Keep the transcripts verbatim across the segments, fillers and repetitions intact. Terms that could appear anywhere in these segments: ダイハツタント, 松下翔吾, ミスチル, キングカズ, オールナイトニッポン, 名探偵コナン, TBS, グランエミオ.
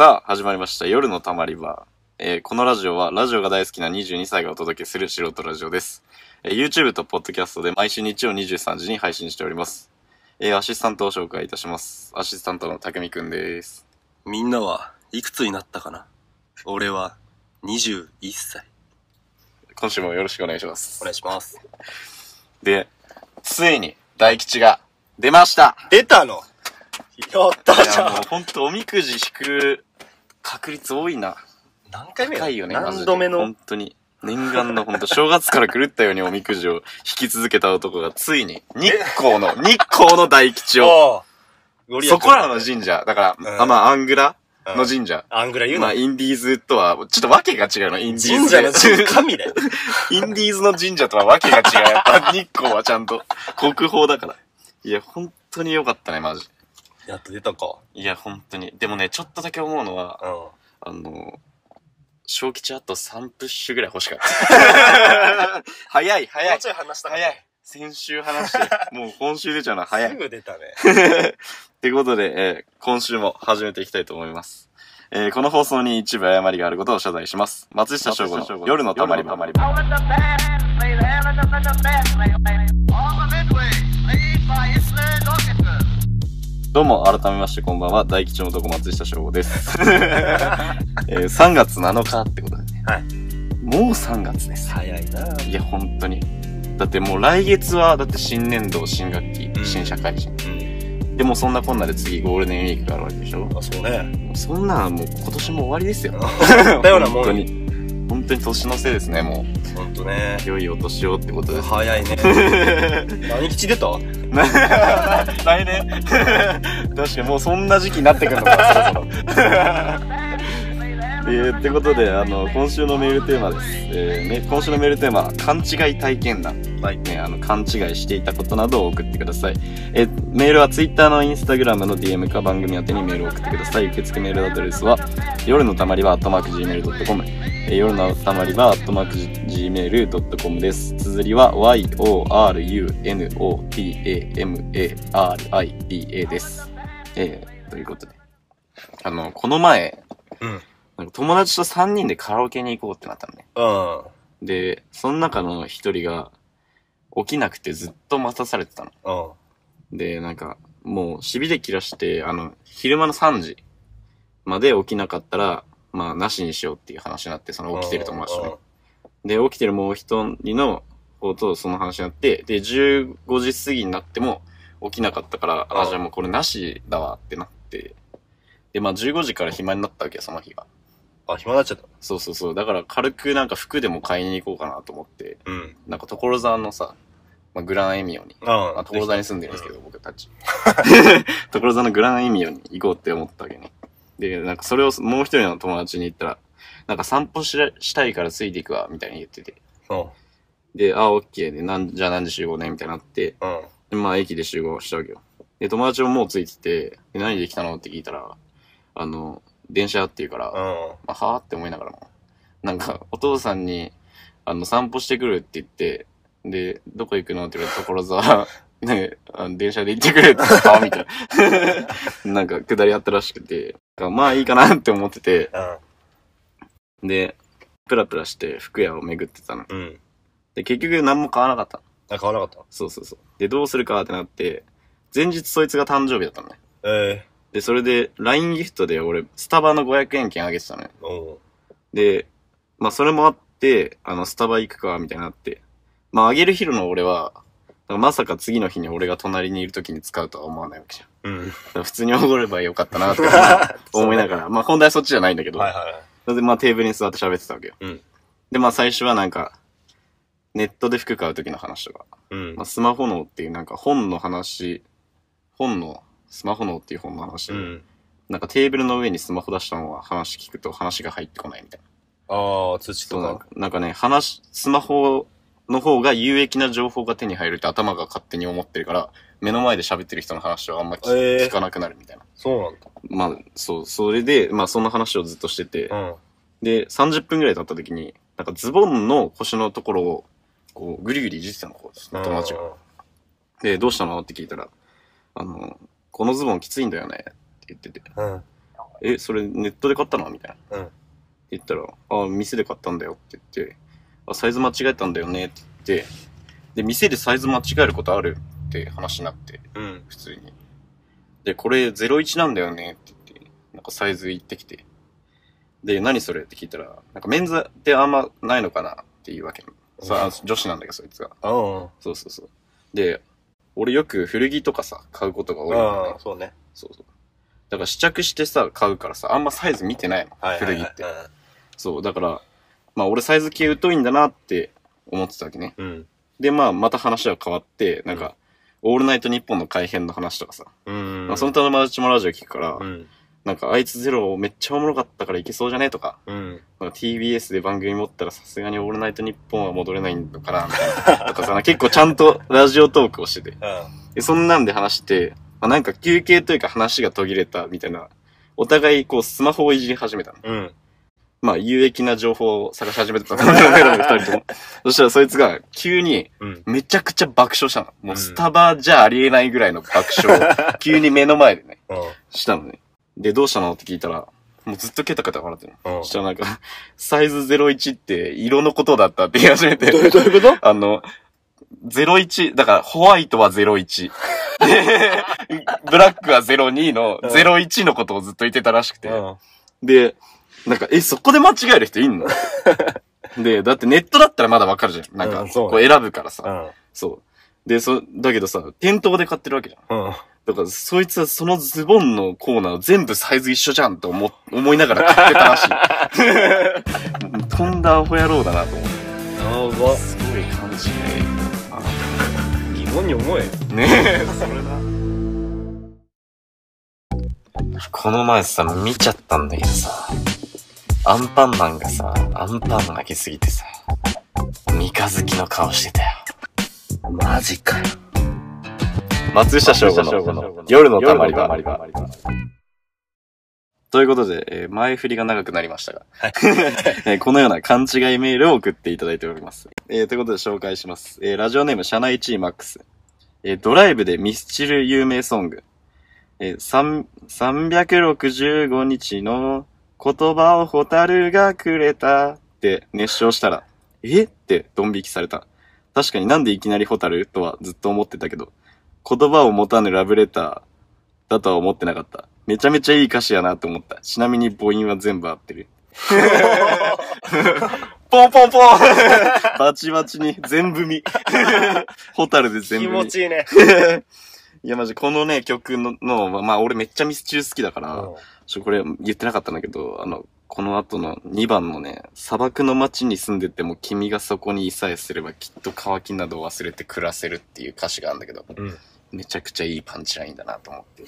さあ始まりました夜のたまり場、えー、このラジオはラジオが大好きなにじゅうにさいがお届けする素人ラジオです、えー、YouTube と Podcast で毎週日曜にじゅうさんじに配信しております、えー、アシスタントを紹介いたします。アシスタントのたくみくんです。みんなはいくつになったかな。俺はにじゅういっさい。今週もよろしくお願いします。お願いします。で、ついに大吉が出ました。出たの。やったじゃん。もうほんとおみくじ引く確率多いな。何回目だよね。何度目の。本当に念願のほんと正月から狂ったようにおみくじを引き続けた男がついに日光の日光の大吉をそこらの神社だから、うん、あまあアングラの神社、うん、アングラ言うの、まあ、インディーズとはちょっとわけが違うの。インディーズ神社の神だよ。インディーズの神社とはわけが違う。やっぱ日光はちゃんと国宝だから。いや本当に良かったねマジ。やっと出たか。いや本当に。でもねちょっとだけ思うのは、うん、あの小吉あとさんプッシュぐらい欲しかった。早い早い。もうちょい話したかった。早い。先週話してもう今週出ちゃうのは早い。すぐ出たね。ってことで、えー、今週も始めていきたいと思います、えー、この放送に一部誤りがあることを謝罪します。松下翔吾の夜のたまり場。どうも改めましてこんばんは。大吉の男松下翔吾です、えー、さんがつなのかってことだね、はい、もうさんがつです。早いな。いや本当にだってもう来月はだって新年度新学期、うん、新社会人、うん、でもそんなこんなで次ゴールデンウィークがあるわけでしょ。あ、そうね。そんなんもう今年も終わりですよ。だよな。もう本当に本当に年のせいですね。もう本当ね。良いお年をってことです、ね。早いね。何吉出た？来年。確かにもうそんな時期になってくるのか。そろそろ。えー、ってことであの今週のメールテーマです、えー。今週のメールテーマは勘違い体験談。はいね、あの勘違いしていたことなどを送ってください。えー、メールはツイッターのインスタグラムの ディーエム か番組宛てにメールを送ってください。受付メールアドレスは夜のたまりは アットマークジーメールドットコム。夜のたまりは アットマークジーメールドットコム です。綴りは ワイオーアールユーエヌオーティーエーエムエーアールアイビーエー です。えー、ということであのこの前、うん。友達とさんにんでカラオケに行こうってなったのね。うん。で、その中の一人が起きなくてずっと待たされてたの。うん。で、なんかもうしびれ切らして、あの、昼間のさんじまで起きなかったら、まあなしにしようっていう話になって、その起きてる友達とね。で、起きてるもう一人の方とその話になって、で、じゅうごじ過ぎになっても起きなかったから、あ、じゃあもうこれなしだわってなって、で、まあじゅうごじから暇になったわけよ、その日が。あ、暇になっちゃった。そうそうそう。だから軽くなんか服でも買いに行こうかなと思って、うん、なんか所沢のさ、まあ、グランエミオに、あ、まあ、所沢に住んでるんですけど、うん、僕たち。所沢のグランエミオに行こうって思ったわけね。で、なんかそれをもう一人の友達に言ったら、なんか散歩 し, したいからついていくわ、みたいに言ってて。うん、で、あ、オッケーで、なんじゃあ何時集合ね、みたいになって、うん、で、まあ駅で集合したわけよ。で、友達ももうついてて、で何で来たのって聞いたら、あの、電車っていうから、うん、まあ、はぁって思いながらも、なんか、お父さんに、あの、散歩してくるって言って、で、どこ行くのって言われた所沢、ね、あの電車で行ってくるって言ったら、みたいな。なんか、下りあったらしくて、まあいいかなって思ってて、うん、で、プラプラして服屋を巡ってたの。うん、で、結局何も買わなかったの。あ、買わなかった？そうそうそう。で、どうするかってなって、前日そいつが誕生日だったのね。えーで、それで、ライン ギフトで俺、スタバのごひゃくえん券あげてたのよ。おで、まあ、それもあって、あの、スタバ行くか、みたいになって。まあ、あげる昼の俺は、まさか次の日に俺が隣にいる時に使うとは思わないわけじゃん。うん。普通におごればよかったな、とか思いながら。まあ、本題はそっちじゃないんだけど。はいはい、はい。それで、まあ、テーブルに座って喋ってたわけよ。うん。で、まあ、最初はなんか、ネットで服買う時の話とか。うん。まあ、スマホのっていうなんか本の話、本の、スマホのっていう本の話で、うん、なんかテーブルの上にスマホ出したのは話聞くと話が入ってこないみたいな。ああ、通知とか。なんか、なんかね、話、スマホの方が有益な情報が手に入るって頭が勝手に思ってるから、目の前で喋ってる人の話をあんま聞、えー、聞かなくなるみたいな。そうなんだ。まあ、そう、それで、まあそんな話をずっとしてて、うん、で、さんじゅっぷんぐらい経った時に、なんかズボンの腰のところを、こう、ぐりぐりいじってたの、こう、友達が。で、どうしたのって聞いたら、あの、このズボンきついんだよねって言ってて、うん、え、それネットで買ったのみたいな、うん、って言ったら、あ、店で買ったんだよって言って、あ、サイズ間違えたんだよねって言って、で、店でサイズ間違えることあるって話になって、うん、普通に。で、これゼロイチなんだよねって言って、なんかサイズ言ってきて、で、何それって聞いたら、なんかメンズってあんまないのかなっていうわけ。さあ、女子なんだけど、そいつが。そうそうそう。で、俺よく古着とかさ、買うことが多いのね。そうね。そうそう。だから試着してさ、買うからさ、あんまサイズ見てないの、古着って。そう、だから、まあ俺サイズ系疎いんだなって思ってたわけね。うん、で、まあまた話は変わって、なんか、うん、オールナイトニッポンの改編の話とかさ、うんまあ、その友達もラジオ聞くから、うん、なんかあいつゼロめっちゃおもろかったからいけそうじゃねとか、うん、なんか ティービーエス で番組持ったらさすがにオールナイトニッポンは戻れないのかな、みたいな。とかさ、結構ちゃんとラジオトークをしてて、うん、でそんなんで話して、まあ、なんか休憩というか話が途切れたみたいな、お互いこうスマホをいじり始めたの。うん、まあ有益な情報を探し始めてたんだけど、二人とも。そしたらそいつが急にめちゃくちゃ爆笑したの。もうスタバじゃありえないぐらいの爆笑を急に目の前でね、したのね。で、どうしたのって聞いたら、もうずっとケタケタ笑ってるの。そしたらなんか、サイズゼロイチって色のことだったって言い始めて。どういうこと？あの、ゼロイチ、だからホワイトはゼロイチ。ブラックはゼロにのゼロイチのことをずっと言ってたらしくて。で、なんか、え、そこで間違える人いんの？で、だってネットだったらまだわかるじゃん。なんか、うん、こう選ぶからさ、うん。そう。で、そ、だけどさ、店頭で買ってるわけじゃん。うん、だから、そいつはそのズボンのコーナー全部サイズ一緒じゃんと思、思いながら買ってたらしい。とんだアホ野郎だなと思って。やば。すごい感じね。あ疑問に思え。ねえ、それだ。この前さ、見ちゃったんだけどさ、アンパンマンがさ、アンパン泣きすぎてさ、三日月の顔してたよ。マジかよ。松下翔吾の夜のたまり場。ということで、えー、前振りが長くなりましたが、はいえー、このような勘違いメールを送っていただいております。えー、ということで紹介します。えー、ラジオネーム、社内いちいマックス。えー、ドライブでミスチル有名ソング。えー、さんびゃくろくじゅうごにちの言葉をホタルがくれたって熱唱したら、えってドン引きされた。確かになんでいきなりホタルとはずっと思ってたけど、言葉を持たぬラブレターだとは思ってなかった。めちゃめちゃいい歌詞やなと思った。ちなみに母音は全部合ってる。ポンポンポンバチバチに全部見。ホタルで全部見。気持ちいいね。いやマジこのね曲の、のまあ俺めっちゃミスチル好きだから、うん、ちょこれ言ってなかったんだけど、あのこの後のにばんのね、砂漠の街に住んでても君がそこにいさえすればきっと乾きなどを忘れて暮らせるっていう歌詞があるんだけど、うん、めちゃくちゃいいパンチラインだなと思って。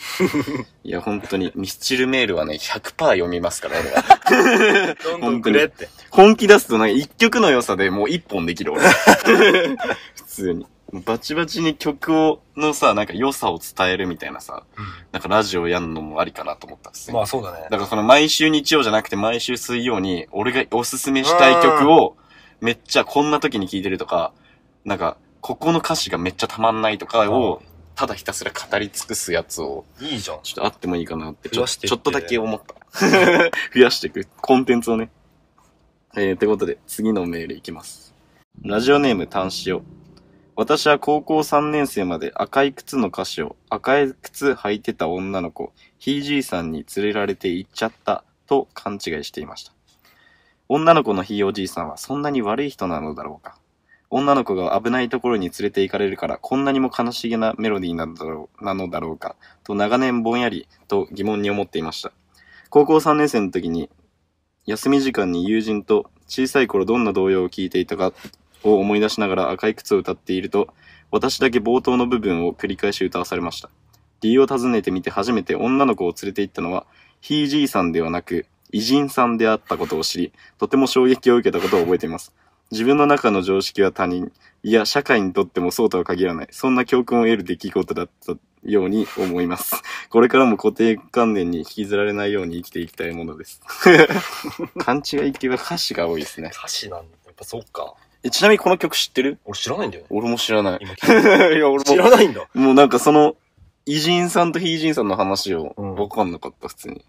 いや本当にミスチルメールはね ひゃくパーセント 読みますから俺は。どんどんくれって。本気出すとなんか一曲の良さでもう一本できる俺。普通に。バチバチに曲をのさ、なんか良さを伝えるみたいなさ、うん、なんかラジオやんのもありかなと思ったんですね。まあそうだね。だからその毎週日曜じゃなくて毎週水曜に、俺がおすすめしたい曲を、めっちゃこんな時に聴いてるとか、なんか、ここの歌詞がめっちゃたまんないとかを、ただひたすら語り尽くすやつを、いいじゃん。ちょっとあってもいいかなって、ちょっとだけ思った。増やしていく。コンテンツをね。えー、ってことで、次のメールいきます。ラジオネーム、タンシオ。私は高校さんねんせいまで赤い靴の歌詞を赤い靴履いてた女の子、ひいじいさんに連れられて行っちゃったと勘違いしていました。女の子のひいおじいさんはそんなに悪い人なのだろうか。女の子が危ないところに連れて行かれるからこんなにも悲しげなメロディーなのだろう、なのだろうかと長年ぼんやりと疑問に思っていました。高校さんねんせいの時に休み時間に友人と小さい頃どんな童謡を聞いていたかを思い出しながら赤い靴を歌っていると、私だけ冒頭の部分を繰り返し歌わされました。理由を尋ねてみて初めて女の子を連れて行ったのは、ひいじいさんではなく、偉人さんであったことを知り、とても衝撃を受けたことを覚えています。自分の中の常識は他人、いや社会にとってもそうとは限らない、そんな教訓を得る出来事だったように思います。これからも固定観念に引きずられないように生きていきたいものです。勘違い系は歌詞が多いですね。歌詞なんだ。やっぱそっか。え、ちなみにこの曲知ってる？俺知らないんだよね。俺も知らない。今聞いて。いや、俺も。知らないんだ。もうなんかその、偉人さんと非偉人さんの話を、わかんなかった、普通に。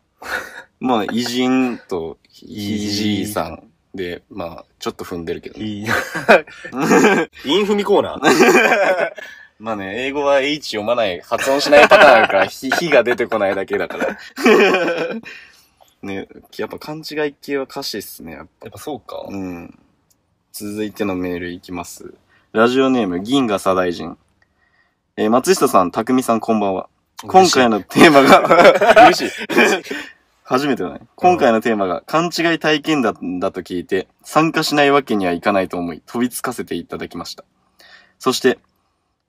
まあ、偉人とイージーさんで、まあ、ちょっと踏んでるけどね。インフミコーナーまあね、英語は H 読まない、発音しないパターンか、火が出てこないだけだから。ね、やっぱ勘違い系は歌詞っすね、やっぱ。やっぱそうか。うん。続いてのメールいきます。ラジオネーム、銀河左大臣。えー、松下さん、匠さん、こんばんは。今回のテーマが、嬉しい。初めてだね。今回のテーマが、勘違い体験だ、だと聞いて、参加しないわけにはいかないと思い、飛びつかせていただきました。そして、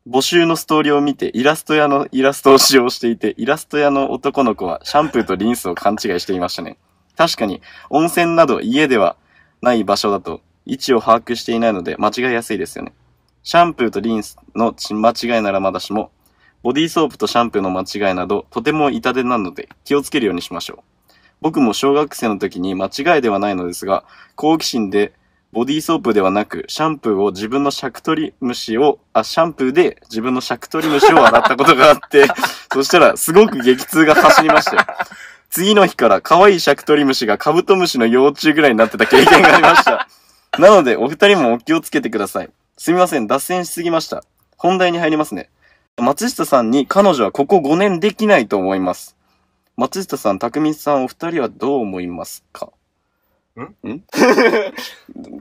募集のストーリーを見て、イラスト屋のイラストを使用していて、イラスト屋の男の子はシャンプーとリンスを勘違いしていましたね。確かに、温泉など家ではない場所だと、位置を把握していないので間違いやすいですよね。シャンプーとリンスの間違いならまだしも、ボディーソープとシャンプーの間違いなど、とても痛手なので気をつけるようにしましょう。僕も小学生の時に間違いではないのですが、好奇心で、ボディーソープではなく、シャンプーを自分の尺取り虫を、あ、シャンプーで自分の尺取り虫を洗ったことがあって、そしたらすごく激痛が走りましたよ。次の日から可愛い尺取り虫がカブトムシの幼虫ぐらいになってた経験がありました。なので、お二人もお気をつけてください。すみません、脱線しすぎました。本題に入りますね。松下さんに彼女はここごねんできないと思います。松下さん、匠さん、お二人はどう思いますか？んん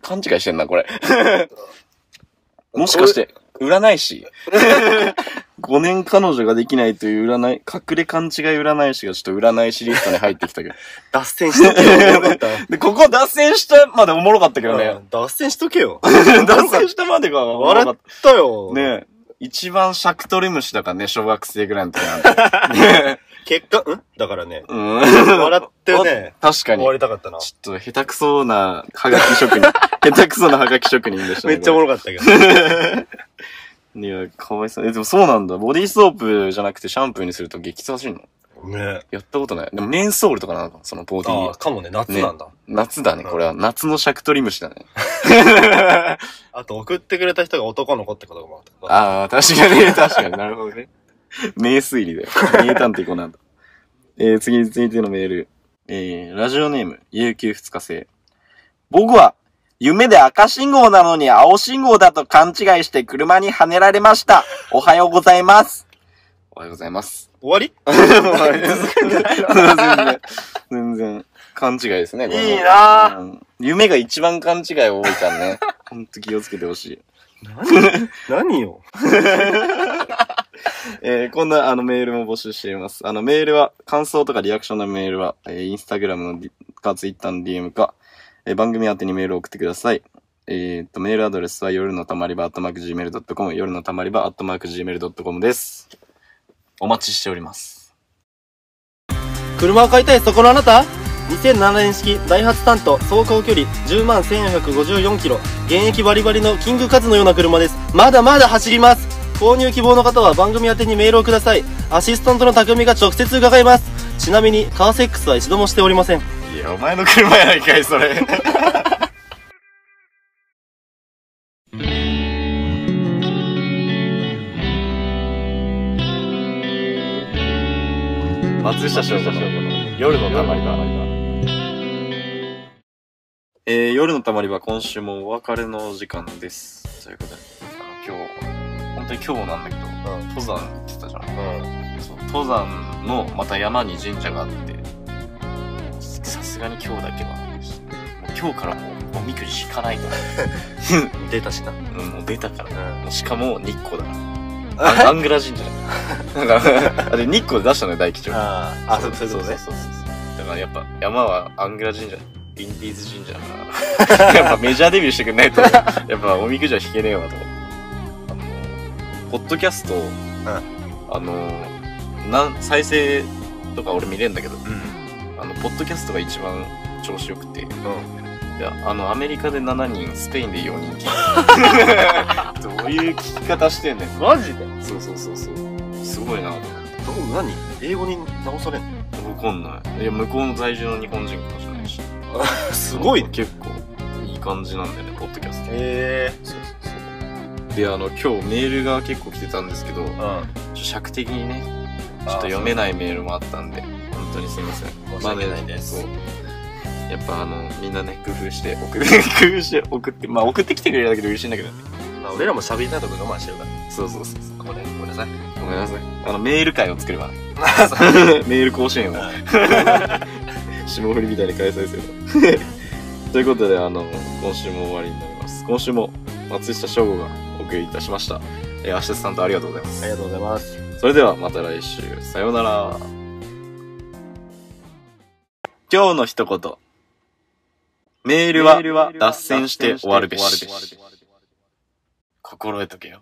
勘違いしてんな、これ。もしかして、占い師ごねん彼女ができないという占い、隠れ勘違い占い師がちょっと占い師リストに入ってきたけど。脱線しとけよ。で、ここ脱線したまでおもろかったけどね。うん、脱線しとけよ。脱線したまでが笑ったよ。ねえ。一番尺取り虫だからね、小学生ぐらいの時なんで。結果、うんだからね。うん。笑ってね。確かに。終わりたかったな。ちょっと下手くそなハガキ職人。下手くそなハガキ職人でしたね。めっちゃおもろかったけど。いや、かわいそう。え、でもそうなんだ。ボディーソープじゃなくてシャンプーにすると激痛走るのね。やったことない。でもメンソールとかなのかそのボディー。ああ、かもね、夏なんだ。ね、夏だね、これは。夏の尺取り虫だね。あと、送ってくれた人が男の子ってことがもあった。ああ、確かに、確かに。なるほどね。名推理だよ。名探偵コナンだ。えー、次に続いてのメール。えー、ラジオネーム、有給二日制。僕は、夢で赤信号なのに青信号だと勘違いして車に跳ねられました。おはようございます。おはようございます。終わり全然、勘違いですね。いいなぁ、うん。夢が一番勘違い多いからね。ほんと気をつけてほしい。何何よえー、こんなあのメールも募集しています。あのメールは、感想とかリアクションのメールは、えー、インスタグラムのかツイッターの ディーエム か、えー、番組宛てにメールを送ってください。えー、っと、メールアドレスは夜のたまりば アットマークジーメールドットコム、夜のたまりば アットマークジーメールドットコム です。お待ちしております。車を買いたいそこのあなた？にせんななねん式ダイハツタント走行距離じゅうまんせんよんひゃくごじゅうよんキロ、現役バリバリのキングカズのような車です。まだまだ走ります。購入希望の方は番組宛てにメールをください。アシスタントの匠が直接伺います。ちなみにカーセックスは一度もしておりません。いやお前の車やないかいそれ松下翔子の夜のたまり場。えー、夜のたまりは今週もお別れの時間です。ということで、あの今日、本当に今日なんだけど、うん、登山行ってたじゃん、うんそう。登山のまた山に神社があって、さすがに今日だけは、もう今日からもうおみくじ引かないと。出たしな。うん、もう出たから、ね。しかも日光だから。アングラ神社だから。で、日光で出したのよ、大吉。ああ、そうそうそうそうそう。だからやっぱ山はアングラ神社。インディーズ神社なやっぱメジャーデビューしてくんないとやっぱおみくじは引けねえわと思ってあのポッドキャスト、うん、あのなん再生とか俺見れんだけど、うん、あのポッドキャストが一番調子よくて、うん、いやあのアメリカでななにんスペインでよにんどういう聞き方してんねんマジでそうそうそうそうすごいなと思ってどう何英語に直されんの分かんないいや向こうの在住の日本人かもしれないしすごい、ね、結構いい感じなんだよねポッドキャストへえー、そうそうそうであの今日メールが結構来てたんですけど、うん、尺的にねちょっと読めないメールもあったんで当にすみません。申し訳ないです。やっぱあのみんなね工夫して送る工夫して送ってまあ送ってきてくれるだけで嬉しいんだけどね。まあ俺らも喋りなとか我慢してるから。そうそうそうそう。ごめんごめんなさい。ごめんなさい。あのメール会を作ればね。メール甲子園を霜降りみたいに開催すれば。ということであの今週も終わりになります。今週も松下翔吾がお送りいたしました。えー、アシスタントありがとうございます。ありがとうございます。それではまた来週。さようなら。今日の一言。メールは脱線して終わるべし。心得とけよ。